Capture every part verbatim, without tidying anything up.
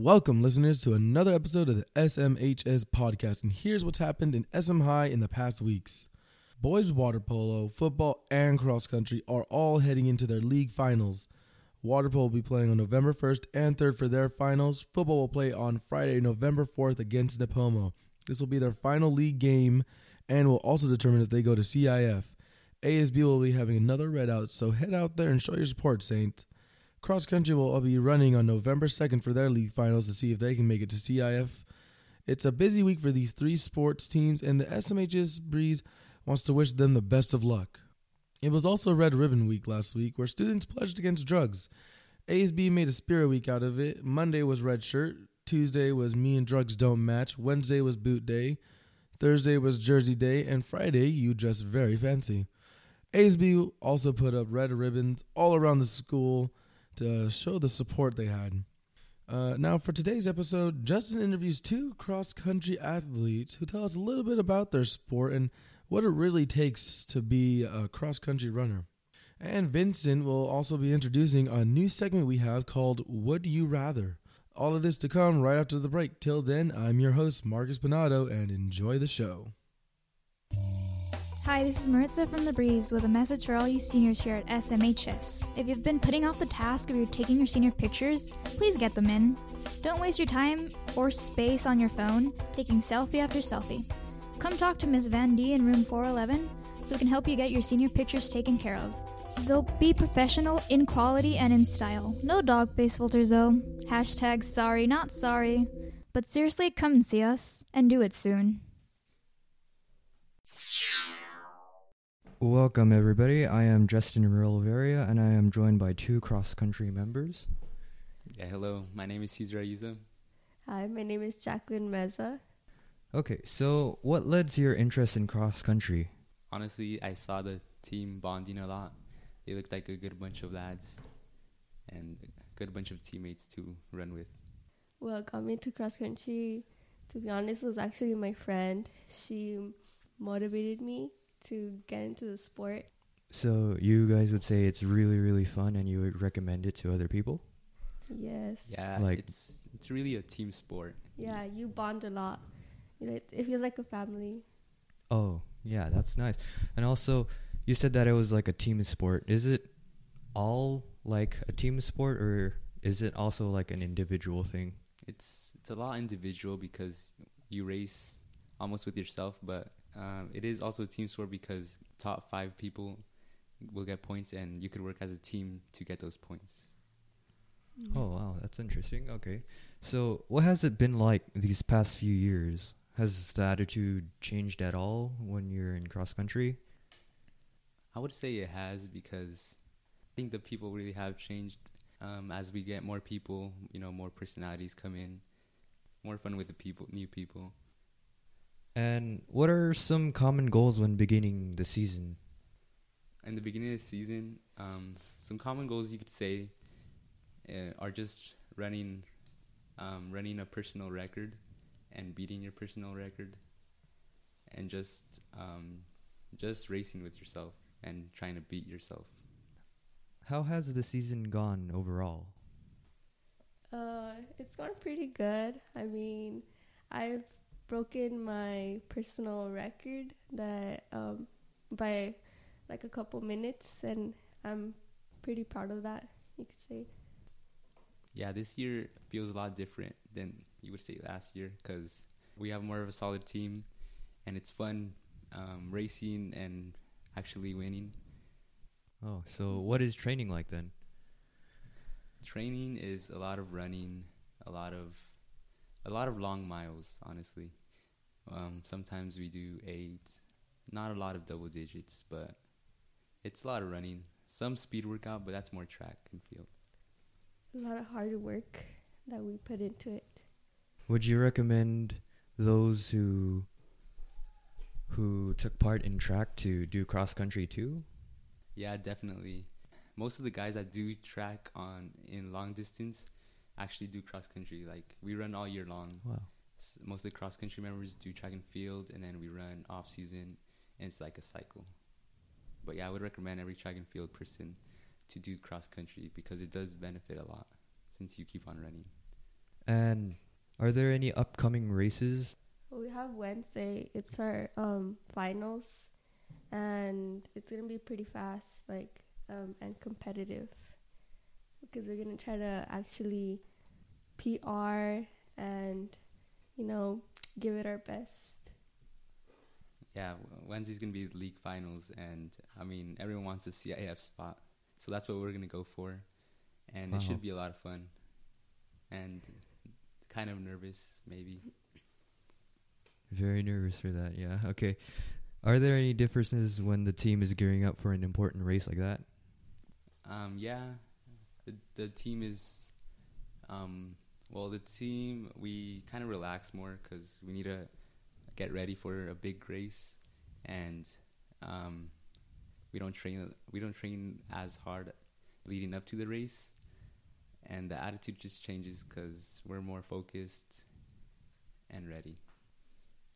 Welcome, listeners, to another episode of the S M H S podcast, and here's what's happened in S M High in the past weeks. Boys water polo, football, and cross country are all heading into their league finals. Water polo will be playing on November first and third for their finals. Football will play on Friday, November fourth against Napomo. This will be their final league game and will also determine if they go to C I F. A S B will be having another readout, so head out there and show your support, Saints. Cross country will be running on November second for their league finals to see if they can make it to C I F. It's a busy week for these three sports teams, and the S M H S Breeze wants to wish them the best of luck. It was also Red Ribbon Week last week, where students pledged against drugs. A S B made a spirit week out of it. Monday was Red Shirt. Tuesday was Me and Drugs Don't Match. Wednesday was Boot Day. Thursday was Jersey Day. And Friday, you dress very fancy. A S B also put up red ribbons all around the school to show the support they had. Uh, now for today's episode, Justin interviews two cross-country athletes who tell us a little bit about their sport and what it really takes to be a cross-country runner. And Vincent will also be introducing a new segment we have called Would You Rather? All of this to come right after the break. Till then, I'm your host, Marcus Bonato, and enjoy the show. Hi, this is Maritza from The Breeze with a message for all you seniors here at S M H S. If you've been putting off the task of your taking your senior pictures, please get them in. Don't waste your time or space on your phone taking selfie after selfie. Come talk to Miz Van D in room four eleven so we can help you get your senior pictures taken care of. They'll be professional, in quality, and in style. No dog face filters though. Hashtag sorry, not sorry. But seriously, come and see us and do it soon. Welcome, everybody. I am Justin Rolveria, and I am joined by two cross-country members. Yeah, hello. My name is Cesar Ayuso. Hi, my name is Jacqueline Meza. Okay, so what led to your interest in cross-country? Honestly, I saw the team bonding a lot. They looked like a good bunch of lads and a good bunch of teammates to run with. Well, got me into cross-country, to be honest, was actually my friend. She motivated me to get into the sport. So you guys would say it's really, really fun and you would recommend it to other people? Yes. Yeah, like it's it's really a team sport. Yeah, you bond a lot. It, it feels like a family. Oh, yeah, that's nice. And also, you said that it was like a team sport. Is it all like a team sport or is it also like an individual thing? It's, it's a lot individual because you race almost with yourself, but Um, it is also a team sport because top five people will get points and you could work as a team to get those points. Oh, wow. That's interesting. Okay. So what has it been like these past few years? Has the attitude changed at all when you're in cross country? I would say it has because I think the people really have changed. Um, as we get more people, you know, more personalities come in, more fun with the people, new people. And what are some common goals when beginning the season? In the beginning of the season, um, some common goals you could say uh, are just running um, running a personal record and beating your personal record and just um, just racing with yourself and trying to beat yourself. How has the season gone overall? Uh, it's gone pretty good. I mean, I've broken my personal record that um, by like a couple minutes, and I'm pretty proud of that, you could say. Yeah, this year feels a lot different than you would say last year because we have more of a solid team, and it's fun um, racing and actually winning. Oh, so what is training like then? Training is a lot of running, a lot of a lot of long miles, honestly. Um, sometimes we do eight, not a lot of double digits, but it's a lot of running. Some speed workout, but that's more track and field. A lot of hard work that we put into it. Would you recommend those who who took part in track to do cross country too? Yeah, definitely. Most of the guys that do track on in long distance actually do cross country. Like we run all year long. Wow. S- most of the cross country members do track and field, and then we run off season, and it's like a cycle. But yeah, I would recommend every track and field person to do cross country because it does benefit a lot since you keep on running. And are there any upcoming races? We have Wednesday. It's our um, finals, and it's going to be pretty fast, like, um, and competitive, because we're going to try to actually P R and, you know, give it our best. Yeah, Wednesday's going to be the league finals, and, I mean, everyone wants a C I F spot, so that's what we're going to go for, and wow. It should be a lot of fun, and kind of nervous, maybe. Very nervous for that, yeah. Okay. Are there any differences when the team is gearing up for an important race like that? Um, yeah. The, the team is... Um, well, the team, we kind of relax more because we need to get ready for a big race, and um, we don't train we don't train as hard leading up to the race, and the attitude just changes because we're more focused and ready.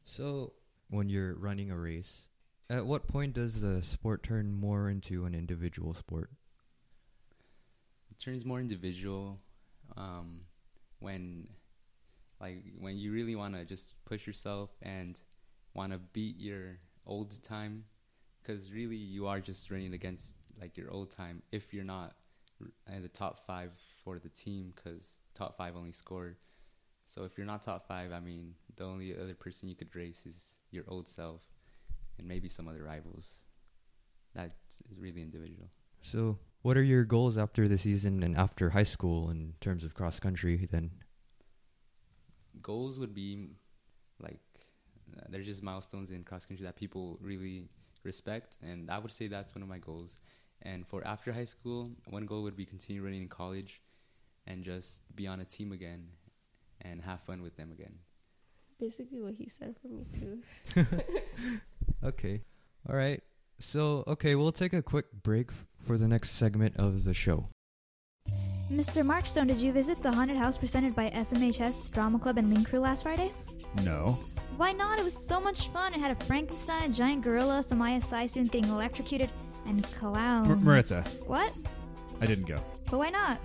So when you're running a race, at what point does the sport turn more into an individual sport? It turns more individual um, when, like, when you really want to just push yourself and want to beat your old time, because really you are just running against, like, your old time if you're not r- in the top five for the team, because top five only scored. So if you're not top five, I mean, the only other person you could race is your old self and maybe some other rivals. That's really individual. So what are your goals after the season and after high school in terms of cross country then? Goals would be, like, they're just milestones in cross country that people really respect, and I would say that's one of my goals. And for after high school, one goal would be continue running in college and just be on a team again and have fun with them again. Basically what he said for me too. Okay. All right. So, okay, we'll take a quick break f- for the next segment of the show. Mister Markstone, did you visit the haunted house presented by S M H S, Drama Club, and Lean Crew last Friday? No. Why not? It was so much fun. It had a Frankenstein, a giant gorilla, some I S I students getting electrocuted, and clowns. M- Maritza. What? I didn't go. But why not?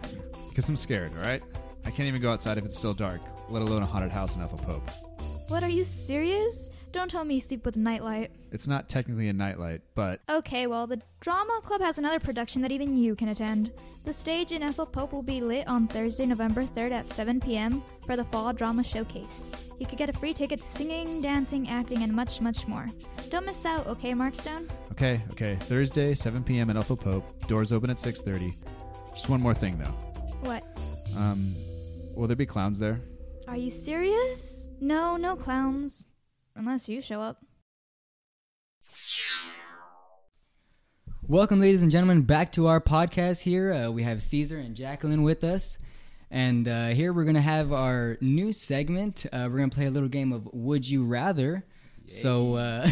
Because I'm scared, all right? I can't even go outside if it's still dark, let alone a haunted house in Ethel Pope. What, are you serious? Don't tell me you sleep with a nightlight. It's not technically a nightlight, but... Okay, well, the Drama Club has another production that even you can attend. The stage in Ethel Pope will be lit on Thursday, November third at seven p.m. for the Fall Drama Showcase. You could get a free ticket to singing, dancing, acting, and much, much more. Don't miss out, okay, Markstone? Okay, okay. Thursday, seven p.m. at Ethel Pope. Doors open at six thirty. Just one more thing, though. What? Um, will there be clowns there? Are you serious? No, no clowns. Unless you show up. Welcome, ladies and gentlemen, back to our podcast here. Uh, we have Cesar and Jacqueline with us. And uh, here we're going to have our new segment. Uh, we're going to play a little game of Would You Rather. Yay. So uh,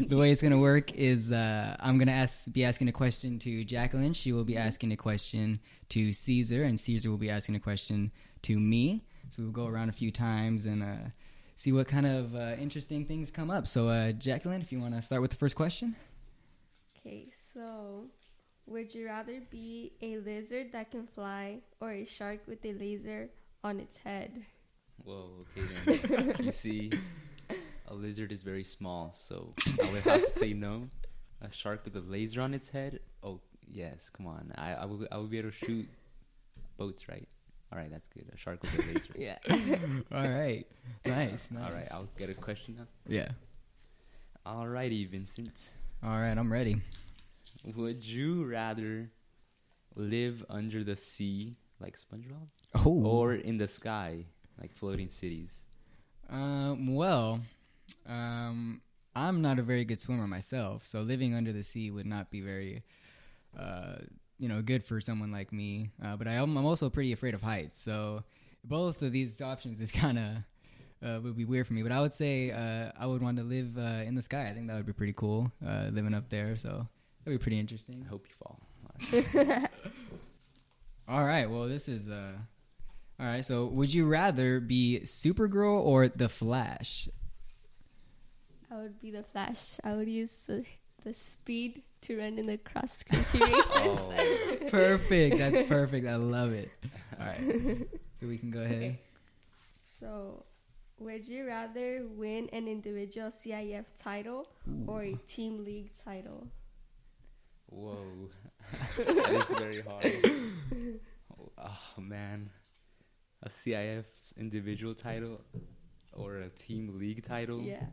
the way it's going to work is uh, I'm going to ask, be asking a question to Jacqueline. She will be asking a question to Cesar, and Cesar will be asking a question to me. So we'll go around a few times and... Uh, see what kind of uh, interesting things come up. So, uh, Jacqueline, if you want to start with the first question. Okay, so would you rather be a lizard that can fly or a shark with a laser on its head? Whoa, okay then. You see, a lizard is very small, so I would have to say no. A shark with a laser on its head? Oh, yes, come on. I, I, will, I will be able to shoot boats, right? All right, that's good. A shark with a laser. Yeah. All right. Nice, nice. All right, I'll get a question now. Yeah. All righty, Vincent. All right, I'm ready. Would you rather live under the sea, like SpongeBob, oh. or in the sky, like floating cities? Um. Well, um, I'm not a very good swimmer myself, so living under the sea would not be very... Uh, you know, good for someone like me. Uh, but I, I'm also pretty afraid of heights. So both of these options is kind of, uh, would be weird for me. But I would say uh, I would want to live uh, in the sky. I think that would be pretty cool, uh, living up there. So that would be pretty interesting. I hope you fall. All right. Well, this is, uh, all right. So would you rather be Supergirl or The Flash? I would be The Flash. I would use the, the speed to run in the cross-country races. Oh. Perfect. That's perfect. I love it. All right. So we can go ahead. Okay. So, would you rather win an individual C I F title or a team league title? Whoa. That is very hard. Oh, man. A C I F individual title or a team league title? Yeah.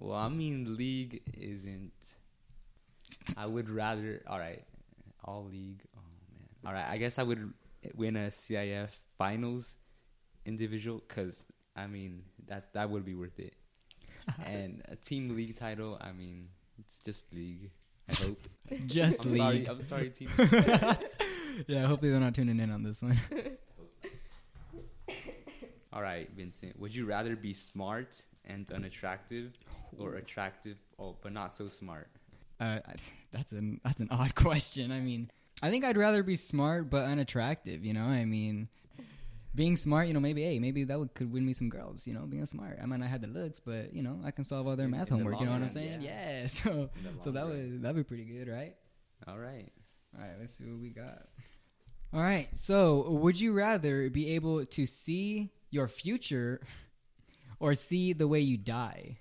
Well, I mean, league isn't... I would rather... All right. All league. Oh, man. All right. I guess I would win a C I F finals individual because, I mean, that, that would be worth it. And a team league title, I mean, it's just league, I hope. Just I'm league. Sorry, I'm sorry, team. Yeah, hopefully they're not tuning in on this one. All right, Vincent. Would you rather be smart and unattractive or attractive oh, but not so smart? Uh, that's an that's an odd question. I mean, I think I'd rather be smart but unattractive, you know? I mean, being smart, you know, maybe, hey, maybe that would, could win me some girls, you know, being smart. I might not have the looks, but, you know, I can solve all their in, math in homework, the you know run, what I'm saying? Yeah, yeah so so that would that'd be pretty good, right? All right. All right, let's see what we got. All right, so would you rather be able to see your future or see the way you die?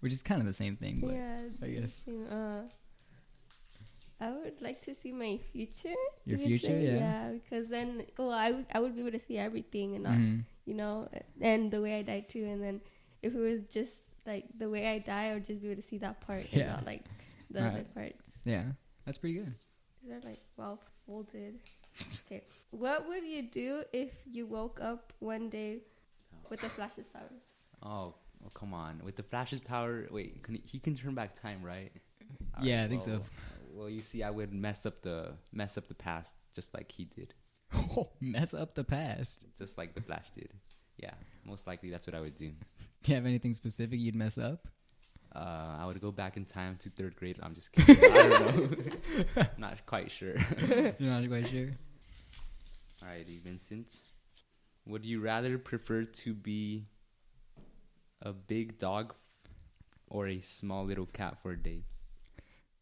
Which is kind of the same thing, but yeah, I guess. Same, uh, I would like to see my future. Your future, say, yeah. Yeah, because then, well, I would I would be able to see everything and mm-hmm. all, you know, and the way I die too. And then if it was just like the way I die, I would just be able to see that part yeah. and not like the right. other parts. Yeah, that's pretty good. These are like well folded. Okay, what would you do if you woke up one day with the Flash's powers? Oh. Oh, come on. With the Flash's power... Wait, can he, he can turn back time, right? All yeah, right, I think well, so. Well, you see, I would mess up the mess up the past just like he did. Oh, mess up the past? Just like the Flash did. Yeah, most likely that's what I would do. Do you have anything specific you'd mess up? Uh, I would go back in time to third grade. I'm just kidding. I don't know. I'm not quite sure. You're not quite sure? Alrighty, Vincent. Would you rather prefer to be... a big dog or a small little cat for a day?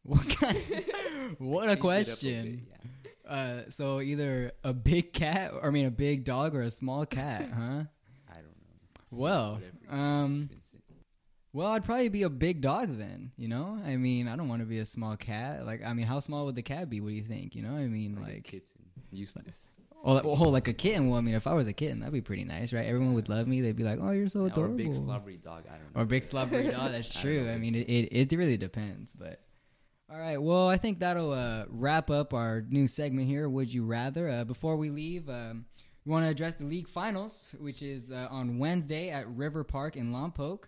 What kind of, what a question. A bit, yeah. Uh, so either a big cat, or, I mean a big dog or a small cat, huh? I don't know. Well, um, well, I'd probably be a big dog then, you know? I mean, I don't want to be a small cat. Like, I mean, how small would the cat be? What do you think? You know I mean? Like, like a kitten. Useless. Oh, like, oh, like a kitten. Well, I mean, if I was a kitten, that'd be pretty nice, right? Everyone would love me. They'd be like, oh, you're so yeah, adorable. Or a big slobbery dog. I don't know. Or a big slobbery dog. That's true. I, I mean, it, it, it really depends. But all right. Well, I think that'll uh, wrap up our new segment here, Would You Rather? Uh, before we leave, um, we want to address the league finals, which is uh, on Wednesday at River Park in Lompoc.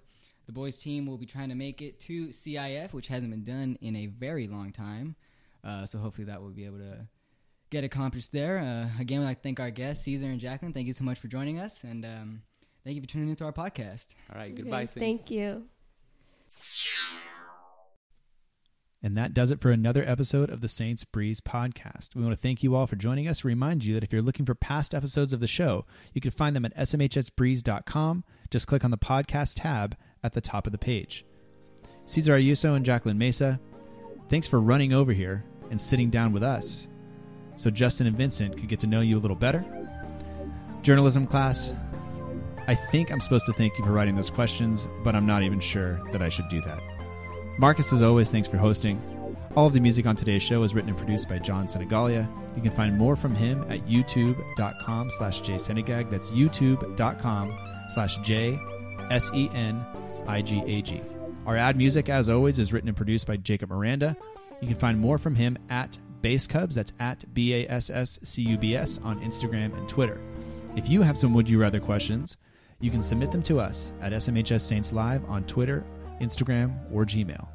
The boys team will be trying to make it to C I F, which hasn't been done in a very long time. Uh, so hopefully that will be able to... get accomplished there. Uh, again, we'd like to thank our guests, Cesar and Jacqueline. Thank you so much for joining us, and um, thank you for tuning into our podcast. All right, goodbye, okay, Saints. Thank you. And that does it for another episode of the Saints Breeze podcast. We want to thank you all for joining us. Remind you that if you're looking for past episodes of the show, you can find them at S M H S breeze dot com. Just click on the podcast tab at the top of the page. Cesar Ayuso and Jacqueline Meza, thanks for running over here and sitting down with us so Justin and Vincent could get to know you a little better. Journalism class, I think I'm supposed to thank you for writing those questions, but I'm not even sure that I should do that. Marcus, as always, thanks for hosting. All of the music on today's show is written and produced by Jon Senigaglia. You can find more from him at youtube.com slash jsenigag. That's youtube.com slash j-s-e-n-i-g-a-g. Our ad music, as always, is written and produced by Jacob Miranda. You can find more from him at Bass Cubs, that's at B A S S C U B S on Instagram and Twitter. If you have some Would You Rather questions, you can submit them to us at S M H S Saints Live on Twitter, Instagram, or Gmail.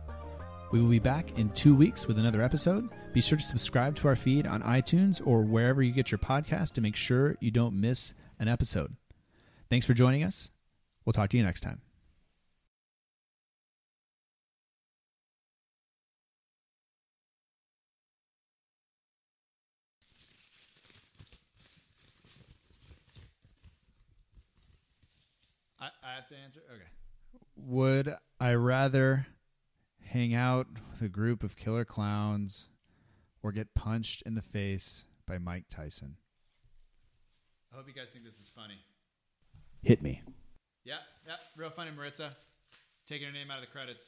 We will be back in two weeks with another episode. Be sure to subscribe to our feed on iTunes or wherever you get your podcast to make sure you don't miss an episode. Thanks for joining us. We'll talk to you next time. I have to answer? Okay. Would I rather hang out with a group of killer clowns or get punched in the face by Mike Tyson? I hope you guys think this is funny. Hit me. Yeah, yeah, real funny, Maritza. Taking her name out of the credits.